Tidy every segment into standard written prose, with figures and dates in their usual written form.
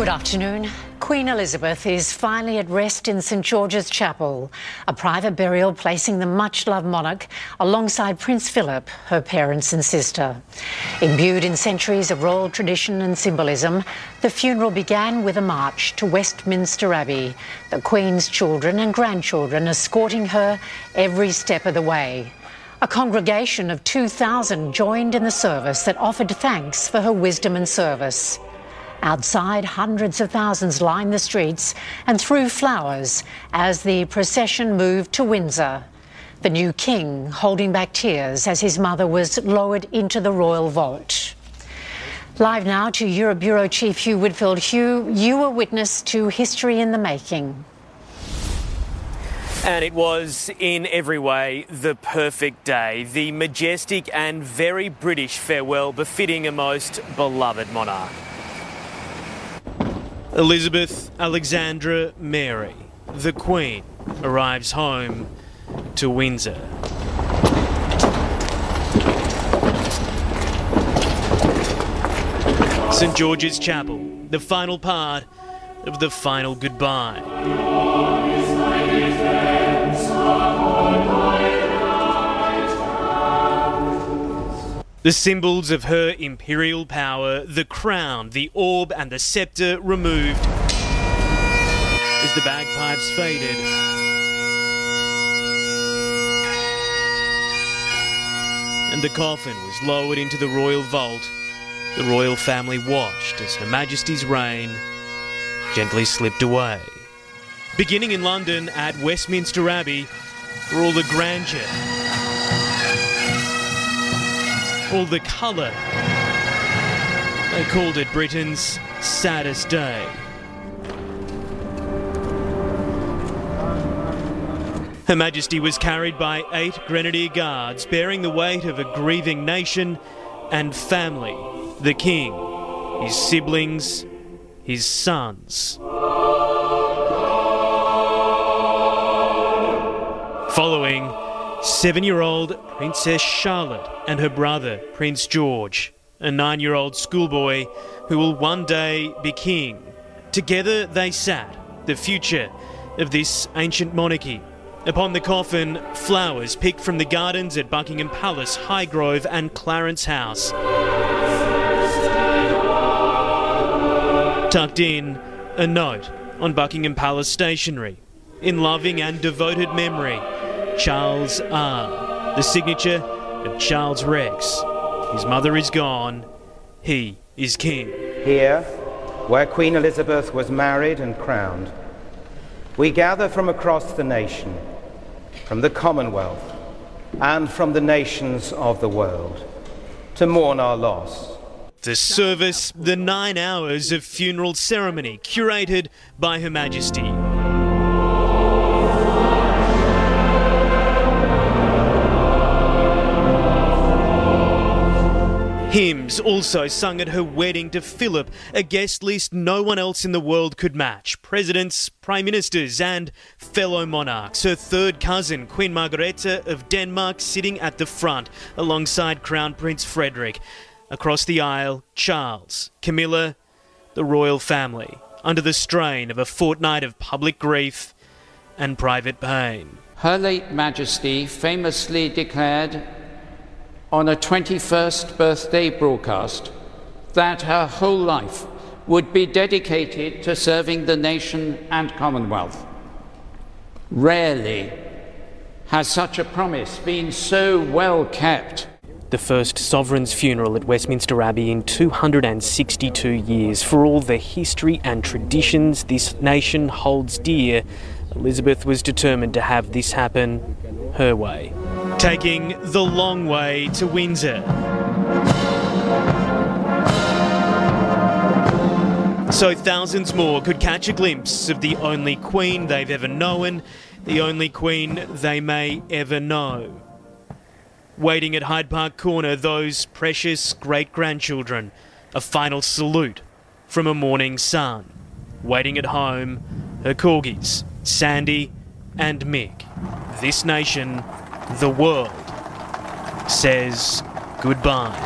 Good afternoon. Queen Elizabeth is finally at rest in St George's Chapel, a private burial placing the much-loved monarch alongside Prince Philip, her parents and sister. Imbued in centuries of royal tradition and symbolism, the funeral began with a march to Westminster Abbey, the Queen's children and grandchildren escorting her every step of the way. A congregation of 2,000 joined in the service that offered thanks for her wisdom and service. Outside, hundreds of thousands lined the streets and threw flowers as the procession moved to Windsor. The new king holding back tears as his mother was lowered into the royal vault. Live now to Europe Bureau Chief Hugh Whitfield. Hugh, you were witness to history in the making. And it was, in every way, the perfect day. The majestic and very British farewell befitting a most beloved monarch. Elizabeth Alexandra Mary, the Queen, arrives home to Windsor. St George's Chapel, the final part of the final goodbye. The symbols of her imperial power, the crown, the orb and the sceptre removed as the bagpipes faded and the coffin was lowered into the royal vault. The royal family watched as Her Majesty's reign gently slipped away. Beginning in London at Westminster Abbey for all the grandeur, all the colour. They called it Britain's saddest day. Her Majesty was carried by 8 Grenadier Guards, bearing the weight of a grieving nation and family. The King, his siblings, his sons. Following, 7-year-old Princess Charlotte and her brother, Prince George, a 9-year-old schoolboy who will one day be king. Together they sat, the future of this ancient monarchy. Upon the coffin, flowers picked from the gardens at Buckingham Palace, Highgrove and Clarence House. Tucked in, a note on Buckingham Palace stationery. In loving and devoted memory, Charles R, the signature of Charles Rex. His mother is gone, he is king. Here, where Queen Elizabeth was married and crowned, we gather from across the nation, from the Commonwealth, and from the nations of the world, to mourn our loss. The service, the 9 hours of funeral ceremony, curated by Her Majesty. Hymns also sung at her wedding to Philip, a guest list no one else in the world could match. Presidents, prime ministers and fellow monarchs. Her third cousin, Queen Margrethe of Denmark, sitting at the front alongside Crown Prince Frederik. Across the aisle, Charles, Camilla, the royal family, under the strain of a fortnight of public grief and private pain. Her late Majesty famously declared on a 21st birthday broadcast that her whole life would be dedicated to serving the nation and Commonwealth. Rarely has such a promise been so well kept. The first sovereign's funeral at Westminster Abbey in 262 years. For all the history and traditions this nation holds dear, Elizabeth was determined to have this happen her way. Taking the long way to Windsor. So thousands more could catch a glimpse of the only queen they've ever known, the only queen they may ever know. Waiting at Hyde Park Corner, those precious great-grandchildren, a final salute from a morning sun. Waiting at home, her corgis, Sandy and Mick. This nation, the world, says goodbye.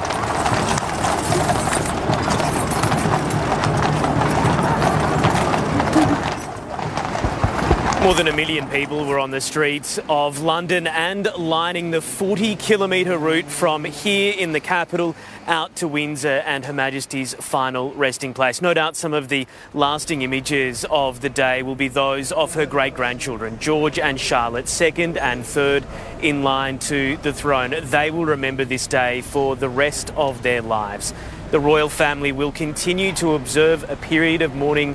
More than a million people were on the streets of London and lining the 40-kilometre route from here in the capital out to Windsor and Her Majesty's final resting place. No doubt some of the lasting images of the day will be those of her great-grandchildren, George and Charlotte, second and third in line to the throne. They will remember this day for the rest of their lives. The royal family will continue to observe a period of mourning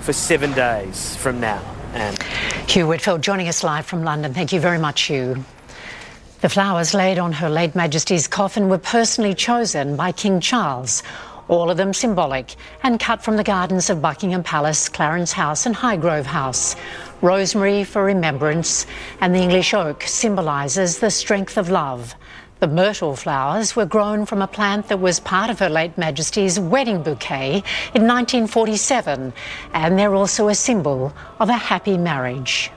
for 7 days from now. And Hugh Whitfield joining us live from London. Thank you very much, Hugh. The flowers laid on Her late Majesty's coffin were personally chosen by King Charles, all of them symbolic, and cut from the gardens of Buckingham Palace, Clarence House and Highgrove House. Rosemary for remembrance, and the English oak symbolises the strength of love. The myrtle flowers were grown from a plant that was part of Her late Majesty's wedding bouquet in 1947, and they're also a symbol of a happy marriage.